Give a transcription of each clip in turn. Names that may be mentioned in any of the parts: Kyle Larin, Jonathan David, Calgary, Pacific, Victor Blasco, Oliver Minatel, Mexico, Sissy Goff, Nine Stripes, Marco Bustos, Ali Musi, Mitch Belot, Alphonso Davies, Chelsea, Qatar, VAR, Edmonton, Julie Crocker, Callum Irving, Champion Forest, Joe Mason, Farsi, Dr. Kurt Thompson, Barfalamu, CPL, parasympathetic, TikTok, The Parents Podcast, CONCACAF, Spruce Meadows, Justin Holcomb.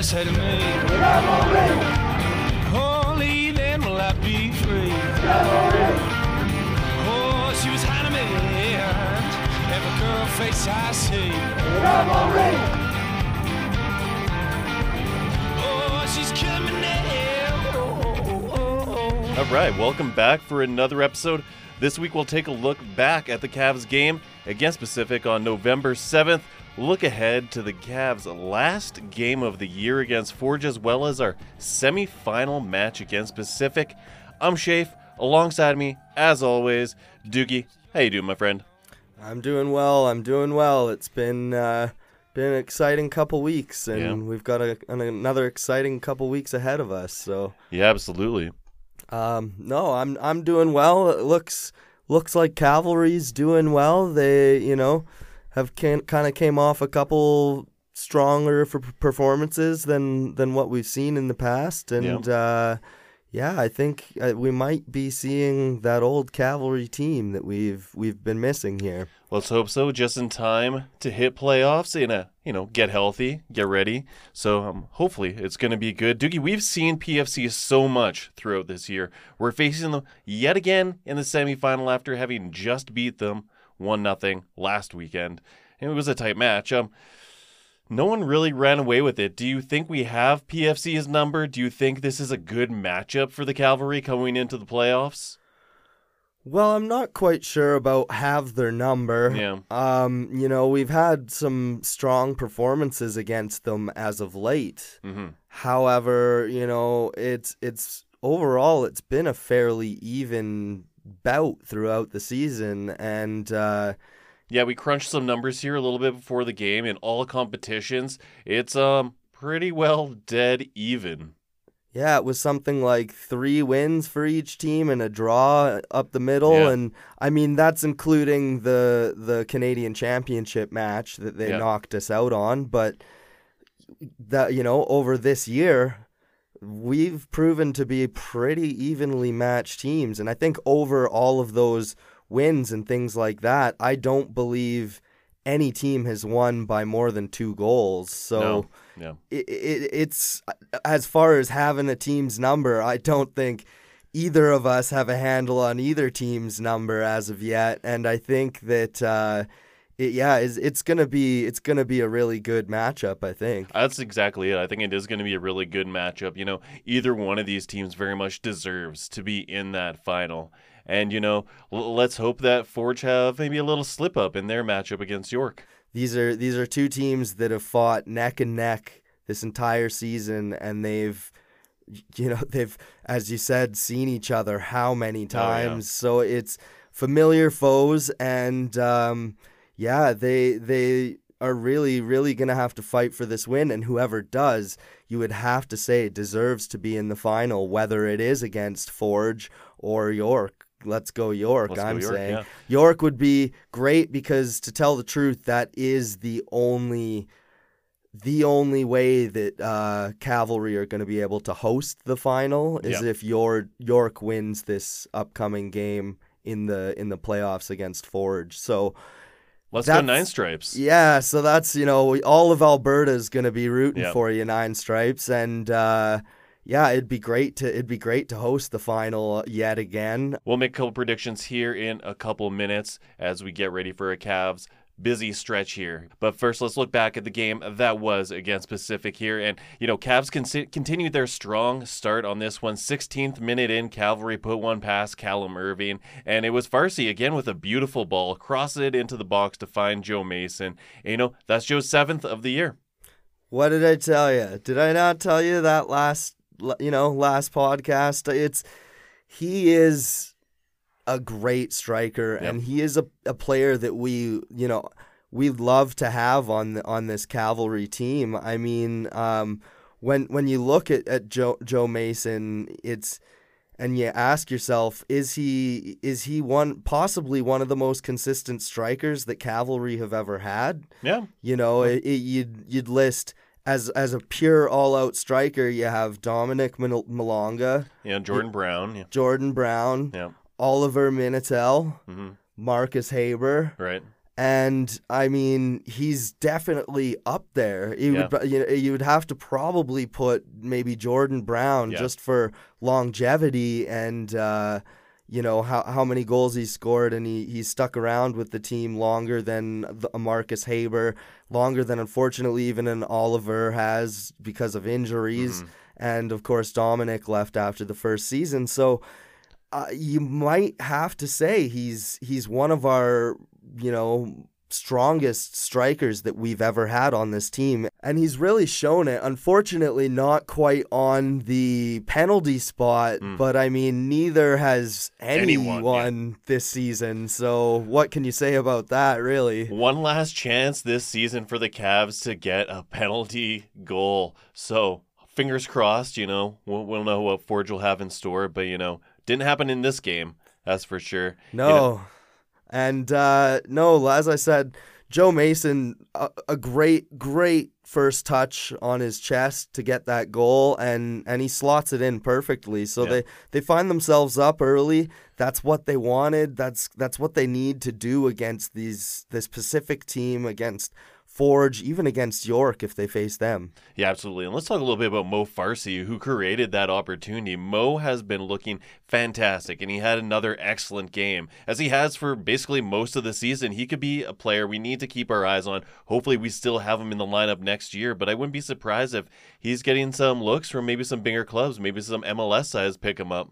Mary said to me, "Only then will I be free." Oh, she was handing me every girl face I see. Oh, she's killing me now. Oh, oh, oh. All right, welcome back for another episode. This week we'll take a look back at the Cavs game against Pacific on November 7th. Look ahead to the Cavs' last game of the year against Forge, as well as our semi-final match against Pacific. I'm Schaaf. Alongside me, as always, Doogie. How you doing, my friend? I'm doing well. It's been an exciting couple weeks, and we've got another exciting couple weeks ahead of us. So yeah, absolutely. No, I'm doing well. It looks like Cavalry's doing well. They, you know, have kind of came off a couple stronger performances than what we've seen in the past, and I think we might be seeing that old Cavalry team that we've been missing here. Let's hope so. Just in time to hit playoffs and get healthy, get ready. So hopefully it's going to be good. Doogie, we've seen PFC so much throughout this year. We're facing them yet again in the semifinal after having just beat them 1-0 last weekend. And it was a tight match. No one really ran away with it. Do you think we have PFC's number? Do you think this is a good matchup for the Cavalry coming into the playoffs? Well, I'm not quite sure about have their number. Yeah. We've had some strong performances against them as of late. Mm-hmm. However, it's overall it's been a fairly even bout throughout the season, and we crunched some numbers here a little bit before the game. In all competitions, it's pretty well dead even. Yeah, it was something like 3 wins for each team and a draw up the middle, and I mean that's including the Canadian Championship match that they knocked us out on. But that over this year, we've proven to be pretty evenly matched teams. And I think over all of those wins and things like that, I don't believe any team has won by more than 2 goals. So it's as far as having a team's number, I don't think either of us have a handle on either team's number as of yet. And I think that it's gonna be a really good matchup, I think. That's exactly it. I think it is gonna be a really good matchup. Either one of these teams very much deserves to be in that final. And let's hope that Forge have maybe a little slip up in their matchup against York. These are 2 teams that have fought neck and neck this entire season, and they've, as you said, seen each other how many times. So it's familiar foes, and they are really, really going to have to fight for this win, and whoever does, you would have to say, deserves to be in the final, whether it is against Forge or York. Let's go York, I'm saying. Yeah. York would be great because, to tell the truth, that is the only way that Cavalry are going to be able to host the final is if York wins this upcoming game in the playoffs against Forge. So let's go Nine Stripes. Yeah, so that's, all of Alberta's going to be rooting for you, Nine Stripes, and it'd be great to host the final yet again. We'll make a couple predictions here in a couple minutes as we get ready for a Cavs busy stretch here. But first, let's look back at the game that was against Pacific here. And, Cavs continued their strong start on this one. 16th minute in, Cavalry put one past Callum Irving. And it was Farsi again with a beautiful ball. Crossed it into the box to find Joe Mason. And, that's Joe's 7th of the year. What did I tell you? Did I not tell you that last podcast? He is a great striker, and he is a player that we love to have on this Cavalry team. I mean, when you look at Joe Mason, and you ask yourself, is he possibly one of the most consistent strikers that Cavalry have ever had? Yeah, you'd list. As a pure all-out striker, you have Dominic Malonga. Yeah, Jordan Brown. Yeah. Jordan Brown. Yeah. Oliver Minatel, Marcus Haber, right, And, I mean, he's definitely up there. You would have to probably put maybe Jordan Brown just for longevity and, how many goals he scored. And he stuck around with the team longer than a Marcus Haber, longer than, unfortunately, even an Oliver has because of injuries. Mm-hmm. And, of course, Dominic left after the first season. So you might have to say he's one of our strongest strikers that we've ever had on this team. And he's really shown it, unfortunately, not quite on the penalty spot, but I mean, neither has anyone this season. So what can you say about that, really? One last chance this season for the Cavs to get a penalty goal. So fingers crossed, we'll know what Forge will have in store, but, didn't happen in this game, that's for sure. No. And, as I said, Joe Mason, a great, great first touch on his chest to get that goal, and he slots it in perfectly. So they find themselves up early. That's what they wanted. That's what they need to do against this Pacific team, against Forge, even against York if they face them. Yeah, absolutely. And let's talk a little bit about Mo Farsi, who created that opportunity. Mo has been looking fantastic, and he had another excellent game, as he has for basically most of the season. He could be a player we need to keep our eyes on. Hopefully we still have him in the lineup next year, but I wouldn't be surprised if he's getting some looks from maybe some bigger clubs, maybe some MLS sides pick him up.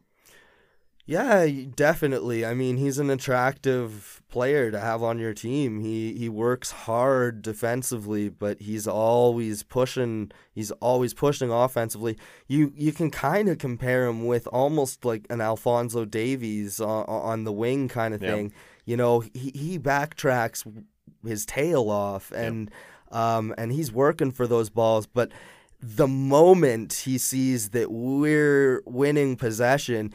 Yeah, definitely. I mean, he's an attractive player to have on your team. He works hard defensively, but he's always pushing offensively. You can kind of compare him with almost like an Alphonso Davies on the wing kind of thing. He backtracks his tail off and he's working for those balls, but the moment he sees that we're winning possession,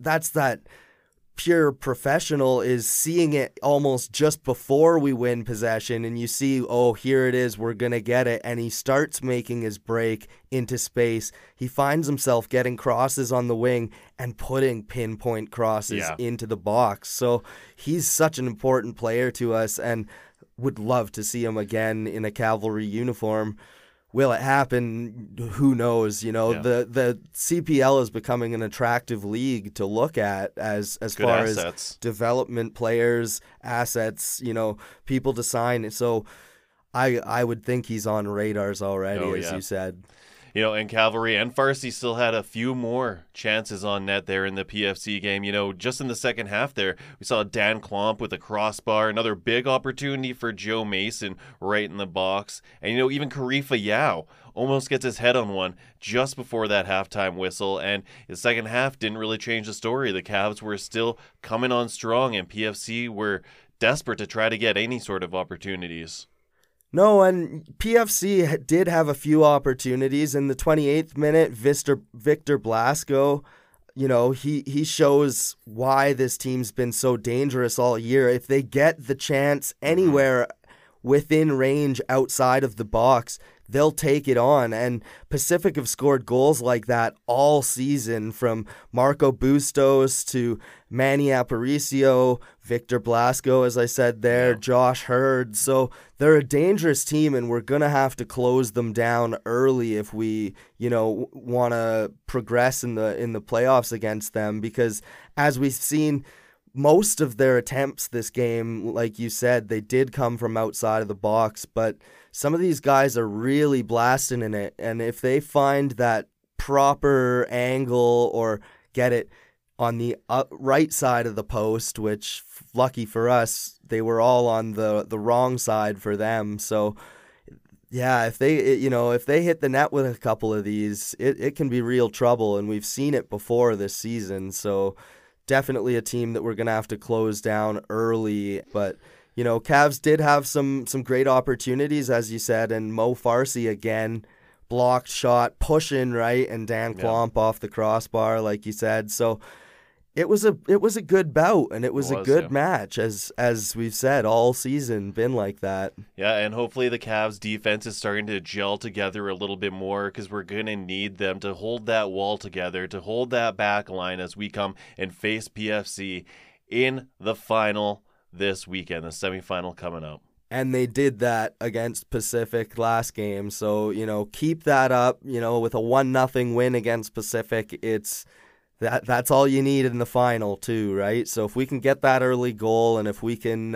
that's that pure professional is seeing it almost just before we win possession, and you see, oh, here it is, we're going to get it, and he starts making his break into space. He finds himself getting crosses on the wing and putting pinpoint crosses into the box. So he's such an important player to us, and would love to see him again in a Cavalry uniform. Will it happen? Who knows? The CPL is becoming an attractive league to look at as good far assets. As development players, assets, people to sign. So I would think he's on radars already, as you said. And Cavalry and Farsi still had a few more chances on net there in the PFC game. Just in the second half there, we saw Dan Klomp with a crossbar, another big opportunity for Joe Mason right in the box. And, even Karifa Yao almost gets his head on one just before that halftime whistle. And the second half didn't really change the story. The Cavs were still coming on strong, and PFC were desperate to try to get any sort of opportunities. No, and PFC did have a few opportunities. In the 28th minute, Victor Blasco, he shows why this team's been so dangerous all year. If they get the chance anywhere within range outside of the box, they'll take it on. And Pacific have scored goals like that all season, from Marco Bustos to Manny Aparicio, Victor Blasco, as I said there, Josh Hurd. So they're a dangerous team, and we're going to have to close them down early if we, want to progress in the playoffs against them, because as we've seen, most of their attempts this game, like you said, they did come from outside of the box, but some of these guys are really blasting in it, and if they find that proper angle or get it on the right side of the post, which, lucky for us, they were all on the wrong side for them, so... Yeah, if they hit the net with a couple of these, it can be real trouble, and we've seen it before this season, so... Definitely a team that we're going to have to close down early. But, Cavs did have some great opportunities, as you said, and Mo Farsi again, blocked shot, pushing right, and Dan Klomp off the crossbar, like you said. So it was a good bout, and it was a good match, as we've said, all season, been like that. Yeah, and hopefully the Cavs defense is starting to gel together a little bit more, because we're going to need them to hold that wall together, to hold that back line as we come and face PFC in the final this weekend, the semifinal coming up. And they did that against Pacific last game. So, you know, keep that up, you know, with a 1-0 win against Pacific. It's that's all you need in the final too, right? So if we can get that early goal and if we can,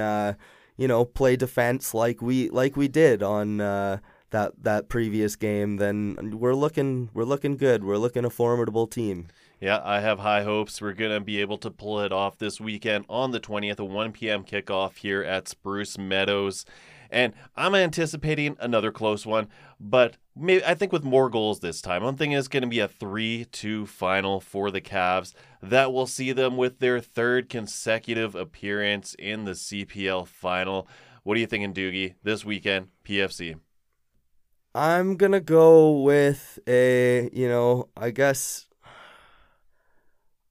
you know, play defense like we did on that previous game, then we're looking good. We're looking a formidable team. Yeah, I have high hopes. We're going to be able to pull it off this weekend on the 20th, a 1 p.m. kickoff here at Spruce Meadows. And I'm anticipating another close one, but maybe I think with more goals this time. I'm thinking it's going to be a 3-2 final for the Cavs. That will see them with their third consecutive appearance in the CPL final. What are you thinking, Doogie, this weekend, PFC? I'm going to go with a, you know, I guess...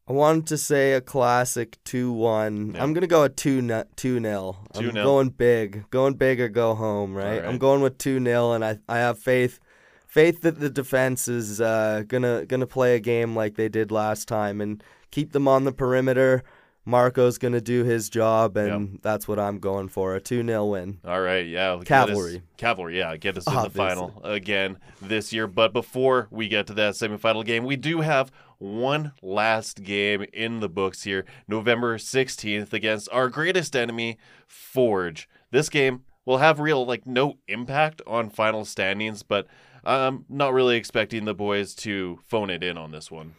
I wanted to say a classic 2-1. Yeah. I'm going to go a 2-0. I'm going big. Going big or go home, right? I'm going with 2-0, and I have faith that the defense is going to play a game like they did last time and keep them on the perimeter. Marco's going to do his job, and that's what I'm going for, a 2-0 win. All right, yeah. Cavalry, get us in the final again this year. But before we get to that semifinal game, we do have one last game in the books here, November 16th against our greatest enemy, Forge. This game will have real, no impact on final standings, but I'm not really expecting the boys to phone it in on this one.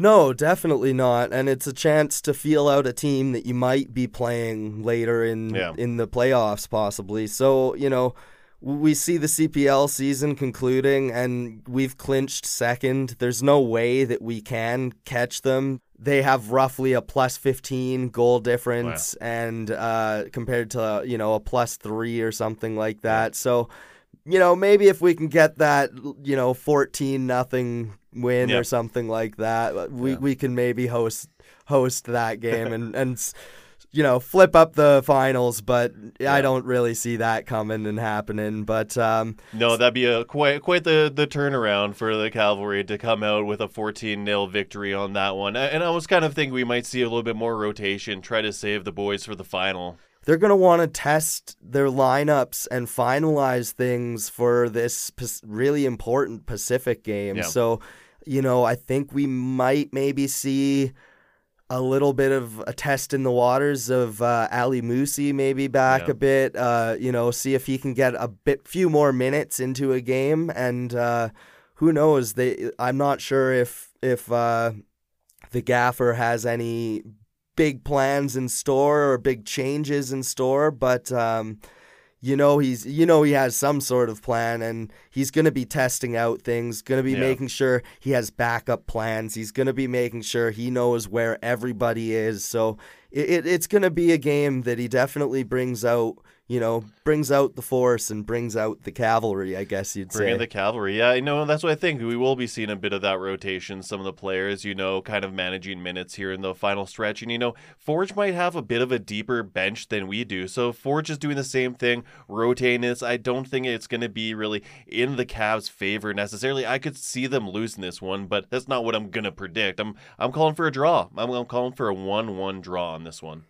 No, definitely not, and it's a chance to feel out a team that you might be playing later in the playoffs, possibly. So, you know, we see the CPL season concluding, and we've clinched second. There's no way that we can catch them. They have roughly a plus 15 goal difference, and compared to, you know, a plus 3 or something like that. So, you know, maybe if we can get that, you know, 14-0 win or something like that, we can maybe host that game and you know, flip up the finals, but I don't really see that coming and happening. But no, that'd be quite the turnaround for the Cavalry to come out with a 14-0 victory on that one. And I was kind of thinking we might see a little bit more rotation, try to save the boys for the final. They're going to want to test their lineups and finalize things for this really important Pacific game. Yeah. So, you know, I think we might maybe see a little bit of a test in the waters of Ali Musi maybe back a bit, you know, see if he can get few more minutes into a game. And who knows? I'm not sure if the gaffer has any big plans in store or big changes in store, but you know, he has some sort of plan, and he's going to be testing out things, going to be making sure he has backup plans, he's going to be making sure he knows where everybody is. So it's going to be a game that he definitely brings out, you know, brings out the force and brings out the Cavalry, I guess you'd say. Bringing the Cavalry, yeah. You know, that's what I think. We will be seeing a bit of that rotation. Some of the players, you know, kind of managing minutes here in the final stretch. And, you know, Forge might have a bit of a deeper bench than we do. So Forge is doing the same thing, rotating this. I don't think it's going to be really in the Cavs' favor necessarily. I could see them losing this one, but that's not what I'm going to predict. I'm calling for a draw. I'm calling for a 1-1 draw on this one.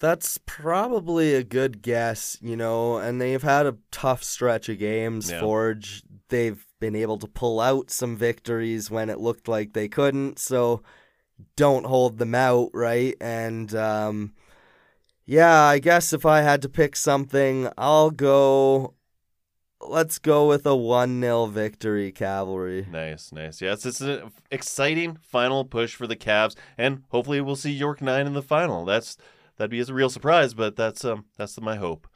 That's probably a good guess, you know, and they've had a tough stretch of games, Forge. They've been able to pull out some victories when it looked like they couldn't, so don't hold them out, right? And, I guess if I had to pick something, let's go with a 1-0 victory, Cavalry. Nice. Yes, it's an exciting final push for the Cavs, and hopefully we'll see York 9 in the final. That'd be a real surprise, but that's my hope.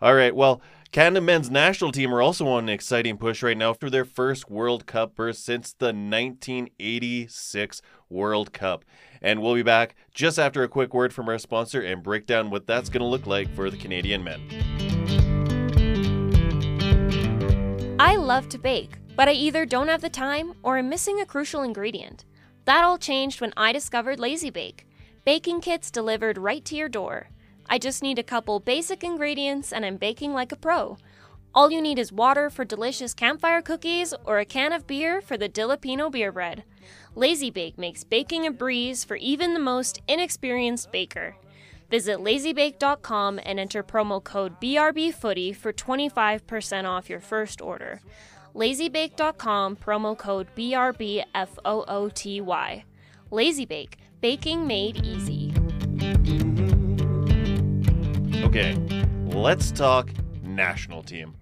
All right, well, Canada men's national team are also on an exciting push right now for their first World Cup berth since the 1986 World Cup. And we'll be back just after a quick word from our sponsor and break down what that's going to look like for the Canadian men. I love to bake, but I either don't have the time or I'm missing a crucial ingredient. That all changed when I discovered Lazy Bake. Baking kits delivered right to your door. I just need a couple basic ingredients and I'm baking like a pro. All you need is water for delicious campfire cookies or a can of beer for the Dilipino beer bread. Lazy Bake makes baking a breeze for even the most inexperienced baker. Visit lazybake.com and enter promo code BRBFooty for 25% off your first order. lazybake.com, promo code BRBFOOTY. Lazybake, baking made easy. Okay, let's talk national team.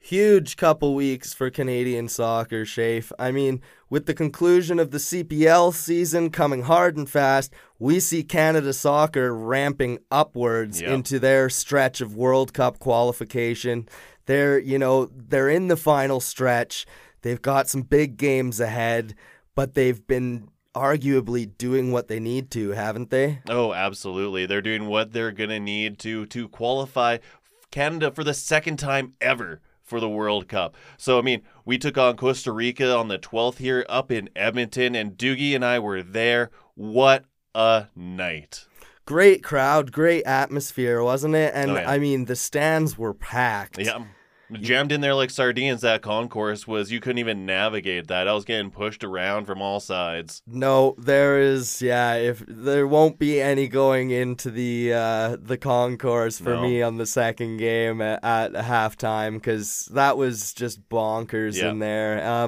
Huge couple weeks for Canadian soccer, Schaaf. I mean, with the conclusion of the CPL season coming hard and fast, we see Canada soccer ramping upwards into their stretch of World Cup qualification. They're in the final stretch. They've got some big games ahead, but they've been arguably doing what they need to, haven't they? Oh, absolutely. They're doing what they're going to need to qualify Canada for the second time ever for the World Cup. So, I mean, we took on Costa Rica on the 12th here up in Edmonton, and Doogie and I were there. What a night. Great crowd, great atmosphere, wasn't it? And, I mean, the stands were packed. Yeah. Jammed in there like sardines. That concourse was, you couldn't even navigate that. I was getting pushed around from all sides. No, there won't be any going into the concourse for me on the second game at halftime, because that was just bonkers in there.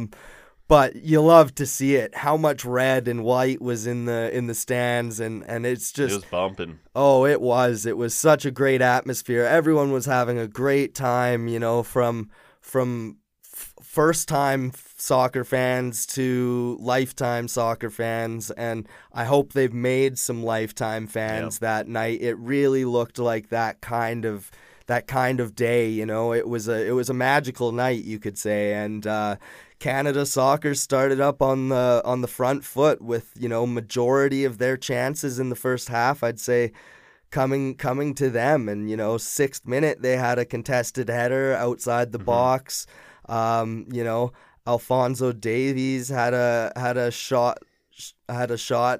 But you love to see it. How much red and white was in the stands, and it's just, it was bumping. Oh, it was. It was such a great atmosphere. Everyone was having a great time, from first-time soccer fans to lifetime soccer fans, and I hope they've made some lifetime fans that night. It really looked like that kind of day, it was a magical night, you could say, and Canada soccer started up on the front foot with majority of their chances in the first half, I'd say, coming to them, and 6th minute they had a contested header outside the box. Alphonso Davies had a shot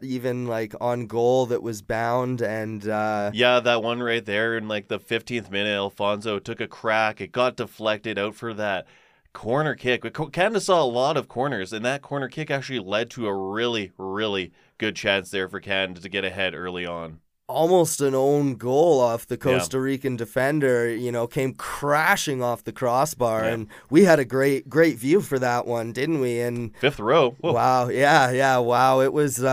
even like on goal that was bound, and that one right there in like the 15th minute, Alphonso took a crack, it got deflected out for that corner kick. Canada saw a lot of corners, and that corner kick actually led to a really, really good chance there for Canada to get ahead early on. Almost an own goal off the Costa Rican defender, came crashing off the crossbar, and we had a great view for that one, didn't we? And 5th row. Whoa. Wow, wow. It was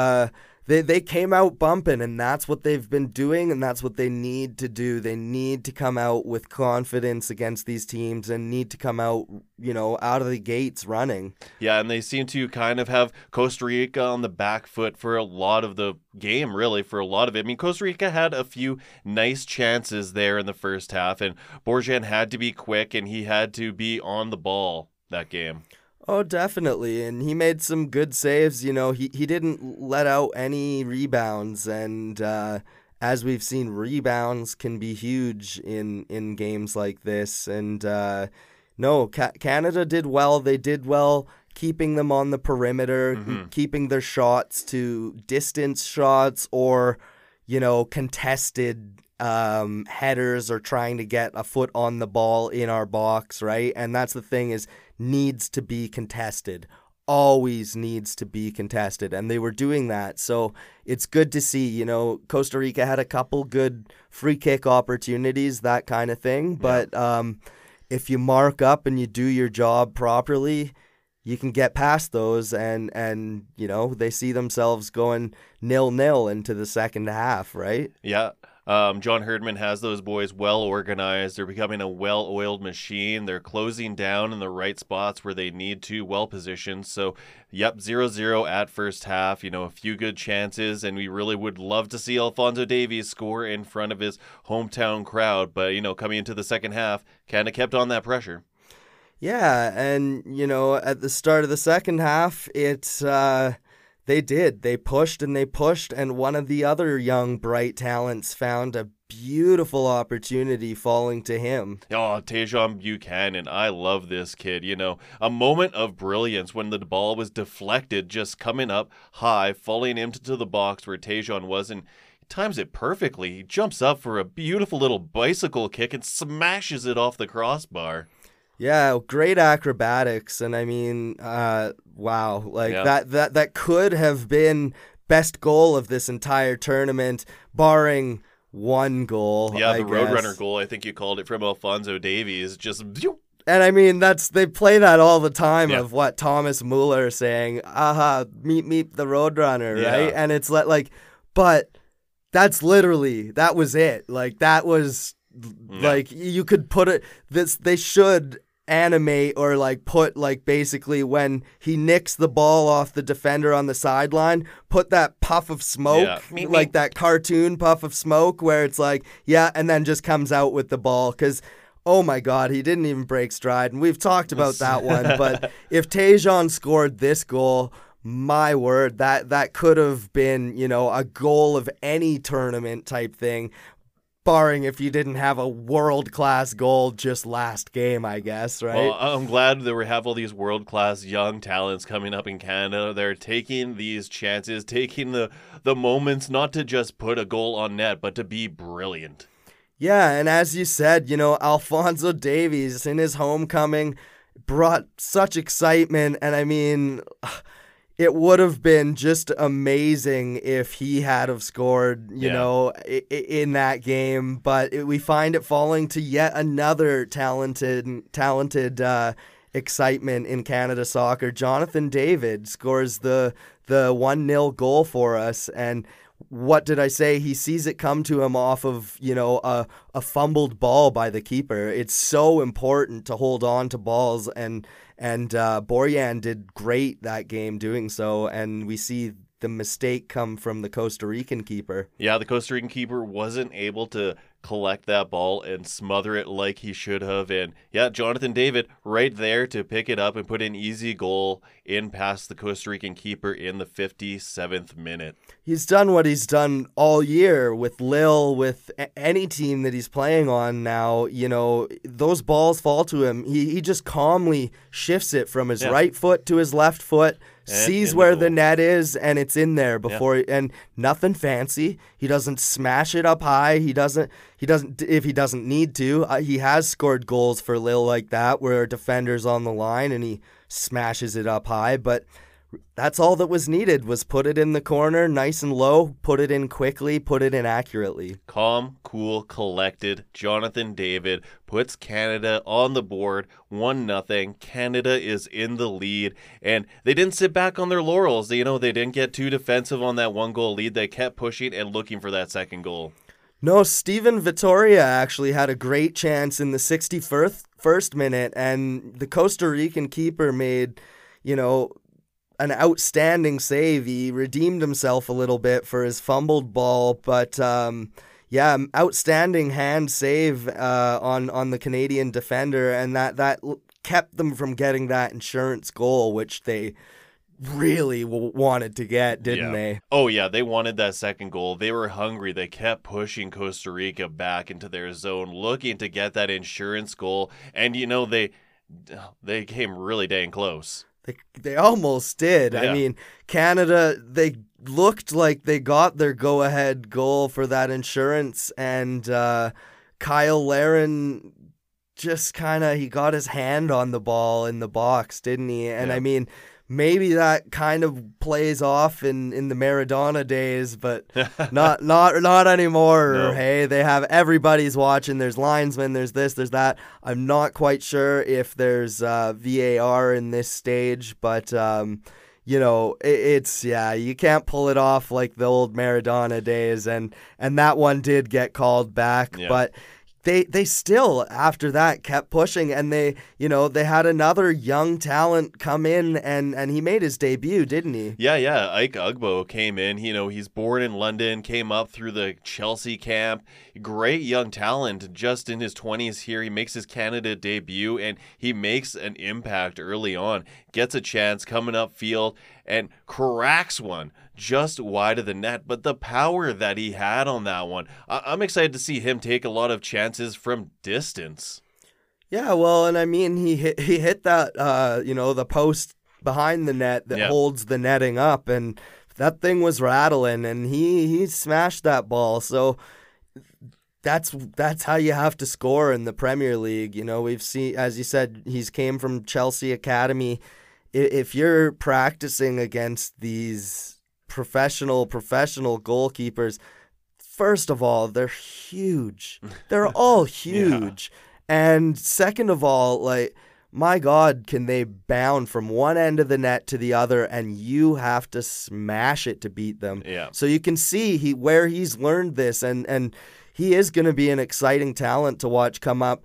they came out bumping, and that's what they've been doing, and that's what they need to do. They need to come out with confidence against these teams and need to come out, out of the gates running. Yeah, and they seem to kind of have Costa Rica on the back foot for a lot of the game, really, for a lot of it. I mean, Costa Rica had a few nice chances there in the first half, and Borjan had to be quick, and he had to be on the ball that game. Oh, definitely, and he made some good saves. He didn't let out any rebounds, and as we've seen, rebounds can be huge in games like this. And Canada did well. They did well keeping them on the perimeter, keeping their shots to distance shots or contested headers, or trying to get a foot on the ball in our box, right? And that's the thing, is needs to be contested, always needs to be contested, and they were doing that. So it's good to see. Costa Rica had a couple good free kick opportunities, that kind of thing, but if you mark up and you do your job properly, you can get past those, and they see themselves going 0-0 into the second half, right? Yeah. John Herdman has those boys well organized. They're becoming a well-oiled machine. They're closing down in the right spots where they need to, well positioned. So, 0-0 at first half. A few good chances, and we really would love to see Alphonso Davies score in front of his hometown crowd. But, coming into the second half, kind of kept on that pressure. Yeah, and, at the start of the second half, it's... They did. They pushed and they pushed, and one of the other young, bright talents found a beautiful opportunity falling to him. Oh, Tejon Buchanan. I love this kid. A moment of brilliance when the ball was deflected, just coming up high, falling into the box where Tejon was, and he times it perfectly. He jumps up for a beautiful little bicycle kick and smashes it off the crossbar. Yeah, great acrobatics, and I mean, wow, that could have been best goal of this entire tournament, barring one goal. Yeah, the Roadrunner goal, I think you called it, from Alphonso Davies. Just... And I mean, that's, they play that all the time, yeah, of what Thomas Muller saying, aha, meet the Roadrunner, yeah, right? And it's like, but that's literally, that was it. Like, that was, yeah, like, you could put it, this, they should animate or like put, like, basically when he nicks the ball off the defender on the sideline, put that puff of smoke, yeah, like that cartoon puff of smoke where it's like, yeah, and then just comes out with the ball, because... Oh, my God, he didn't even break stride, and we've talked about that one, but if Tejan scored this goal, my word, that could have been, you know, a goal of any tournament type thing, barring if you didn't have a world-class goal just last game, I guess, right? Well, I'm glad that we have all these world-class young talents coming up in Canada. They're taking these chances, taking the moments not to just put a goal on net, but to be brilliant. Yeah, and as you said, you know, Alphonso Davies in his homecoming brought such excitement, and I mean, it would have been just amazing if he had have scored, you yeah. know, in that game, but we find it falling to yet another talented excitement in Canada soccer. Jonathan David scores the 1-0 goal for us, and what did I say? He sees it come to him off of, you know, a fumbled ball by the keeper. It's so important to hold on to balls, and Borjan did great that game doing so, and we see the mistake come from the Costa Rican keeper. Yeah, the Costa Rican keeper wasn't able to collect that ball and smother it like he should have, and yeah, Jonathan David right there to pick it up and put an easy goal in past the Costa Rican keeper in the 57th minute. He's done what he's done all year with Lille, with any team that he's playing on now. You know, those balls fall to him. He just calmly shifts it from his yeah. right foot to his left foot, and sees where the net is, and it's in there before yeah. and nothing fancy. He doesn't smash it up high. He doesn't if he doesn't need to. He has scored goals for Lille like that where a defender's on the line and he smashes it up high, but that's all that was needed was put it in the corner nice and low, put it in quickly, put it in accurately. Calm, cool, collected. Jonathan David puts Canada on the board, 1-0. Canada is in the lead, and they didn't sit back on their laurels. You know, they didn't get too defensive on that one goal lead. They kept pushing and looking for that second goal. No, Steven Vittoria actually had a great chance in the 61st minute, and the Costa Rican keeper made, you know, an outstanding save. He redeemed himself a little bit for his fumbled ball, but yeah, outstanding hand save on the Canadian defender, and that kept them from getting that insurance goal, which they really wanted to get, didn't yeah. they? Oh yeah, they wanted that second goal. They were hungry. They kept pushing Costa Rica back into their zone, looking to get that insurance goal, and you know, they came really dang close. They almost did. Yeah. I mean, Canada, they looked like they got their go-ahead goal for that insurance, and Kyle Larin just kind of, he got his hand on the ball in the box, didn't he? And yeah. I mean, maybe that kind of plays off in the Maradona days, but not anymore. No. Hey, they have, everybody's watching. There's linesmen. There's this. There's that. I'm not quite sure if there's VAR in this stage, but you know, it's yeah, you can't pull it off like the old Maradona days, and that one did get called back, yeah. but. They still, after that, kept pushing, and they, you know, they had another young talent come in, and he made his debut, didn't he? Yeah, Ike Ugbo came in. You know, he's born in London, came up through the Chelsea camp. Great young talent, just in his 20s here. He makes his Canada debut, and he makes an impact early on. Gets a chance coming upfield, and cracks one just wide of the net, but the power that he had on that one, I'm excited to see him take a lot of chances from distance. Yeah, well, and I mean, he hit that, you know, the post behind the net that yeah. holds the netting up, and that thing was rattling, and he smashed that ball, so that's how you have to score in the Premier League. You know, we've seen, as you said, he's came from Chelsea Academy. If you're practicing against these professional goalkeepers, first of all, they're huge. They're all huge. Yeah. And second of all, like, my God, can they bound from one end of the net to the other, and you have to smash it to beat them. Yeah. So you can see where he's learned this, and he is going to be an exciting talent to watch come up.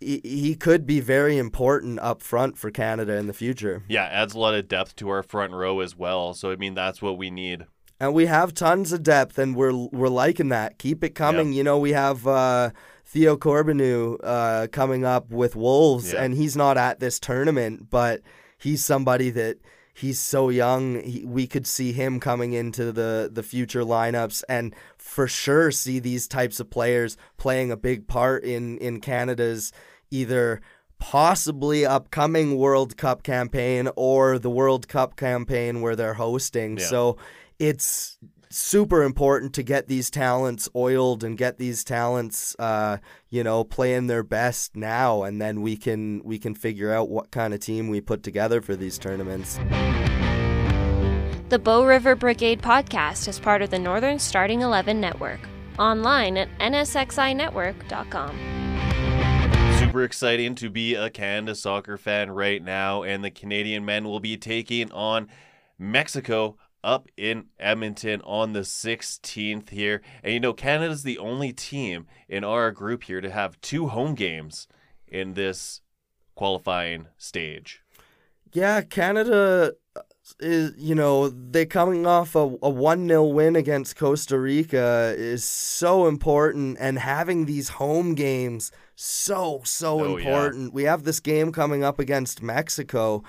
He could be very important up front for Canada in the future. Yeah, adds a lot of depth to our front row as well. So, I mean, that's what we need. And we have tons of depth, and we're liking that. Keep it coming. Yeah. You know, we have... Theo Corbeanu coming up with Wolves, yeah. and he's not at this tournament, but he's somebody that he's so young. We could see him coming into the future lineups, and for sure see these types of players playing a big part in Canada's either possibly upcoming World Cup campaign or the World Cup campaign where they're hosting. Yeah. So it's super important to get these talents oiled and get these talents, playing their best now, and then we can figure out what kind of team we put together for these tournaments. The Bow River Brigade podcast is part of the Northern Starting 11 Network, online at nsxinetwork.com. Super exciting to be a Canada soccer fan right now, and the Canadian men will be taking on Mexico up in Edmonton on the 16th here. And, you know, Canada's the only team in our group here to have two home games in this qualifying stage. Yeah, Canada is, you know, they're coming off a 1-0 win against Costa Rica is so important, and having these home games so important. Yeah. We have this game coming up against Mexico.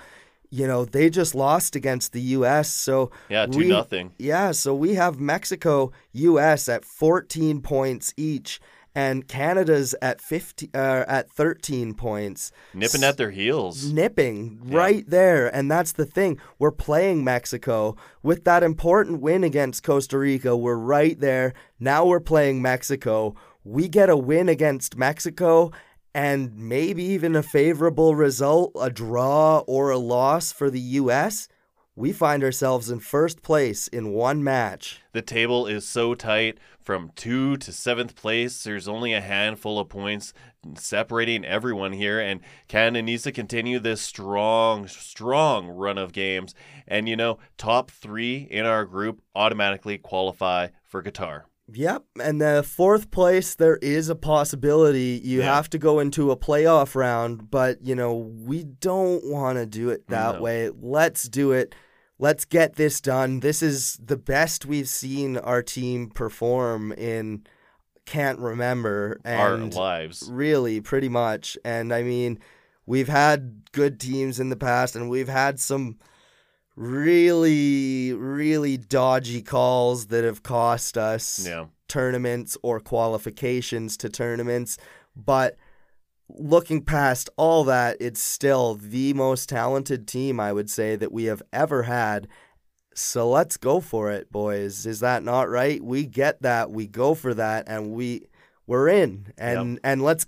You know, they just lost against the U.S., so... Yeah, 2-0. Yeah, so we have Mexico, U.S. at 14 points each, and Canada's at 13 points. Nipping at their heels. Nipping right there, and that's the thing. We're playing Mexico. With that important win against Costa Rica, we're right there. Now we're playing Mexico. We get a win against Mexico, and maybe even a favorable result, a draw or a loss for the U.S., we find ourselves in first place in one match. The table is so tight. From 2nd to 7th place, there's only a handful of points separating everyone here, and Canada needs to continue this strong run of games. And, you know, top 3 in our group automatically qualify for Qatar. Yep, and the 4th place, there is a possibility you have to go into a playoff round, but, you know, we don't want to do it that way. Let's do it. Let's get this done. This is the best we've seen our team perform in, can't remember, and our lives. Really, pretty much. And, I mean, we've had good teams in the past, and we've had some really, really dodgy calls that have cost us tournaments or qualifications to tournaments. But looking past all that, it's still the most talented team, I would say, that we have ever had. So let's go for it, boys. Is that not right? We get that. We go for that, and we're in. And let's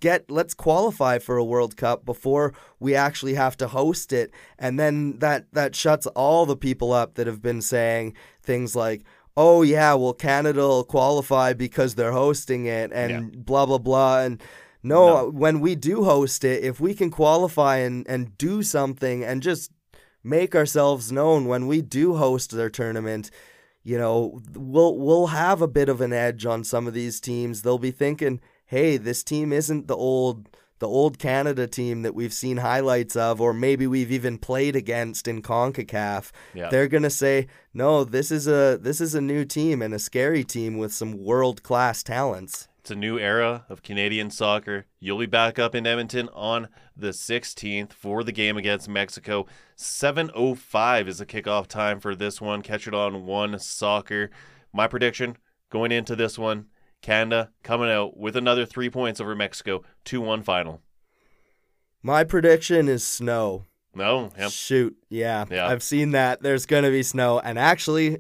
qualify for a World Cup before we actually have to host it. And then that shuts all the people up that have been saying things like, oh yeah, well, Canada will qualify because they're hosting it and blah, blah, blah. And no, when we do host it, if we can qualify and do something and just make ourselves known when we do host their tournament, you know, we'll have a bit of an edge on some of these teams. They'll be thinking, hey, this team isn't the old Canada team that we've seen highlights of, or maybe we've even played against in CONCACAF. Yeah. They're gonna say, no, this is a new team and a scary team with some world-class talents. It's a new era of Canadian soccer. You'll be back up in Edmonton on the 16th for the game against Mexico. 7:05 is the kickoff time for this one. Catch it on One Soccer. My prediction going into this one, Canada coming out with another 3 points over Mexico, 2-1 final. My prediction is snow. No? Yep. Shoot. Yeah. I've seen that. There's going to be snow. And actually,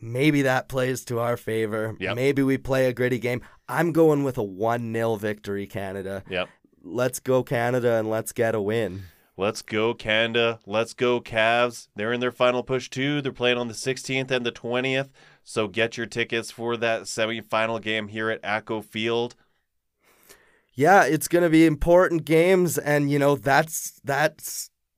maybe that plays to our favor. Yep. Maybe we play a gritty game. I'm going with a 1-0 victory, Canada. Yep. Let's go, Canada, and let's get a win. Let's go, Canada. Let's go, Cavs. They're in their final push, too. They're playing on the 16th and the 20th. So get your tickets for that semifinal game here at ATCO Field. Yeah, it's going to be important games, and, you know, that's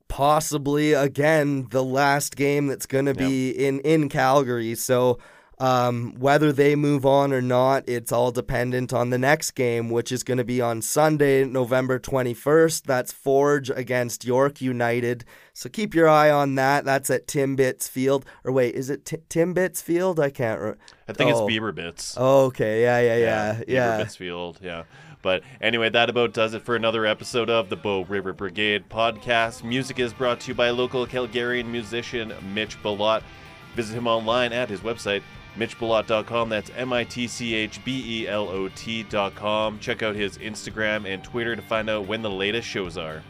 possibly, again, the last game that's going to be in Calgary. So whether they move on or not, it's all dependent on the next game, which is going to be on Sunday, November 21st. That's Forge against York United. So keep your eye on that. That's at Timbits Field. Or wait, is it Timbits Field? I can't remember. I think it's Bieberbits. Oh, okay, yeah. Bieberbits Field, yeah. But anyway, that about does it for another episode of the Bow River Brigade podcast. Music is brought to you by local Calgarian musician Mitch Belot. Visit him online at his website, mitchbelot.com. That's MITCHBELOT.com. Check out his Instagram and Twitter to find out when the latest shows are.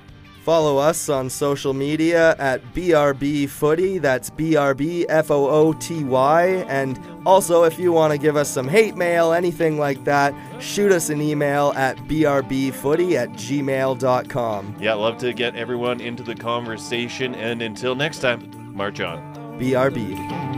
Follow us on social media at BRBFooty, that's BRBFOOTY, and also if you want to give us some hate mail, anything like that, shoot us an email at BRBFooty@gmail.com. Yeah, love to get everyone into the conversation, and until next time, march on. BRB.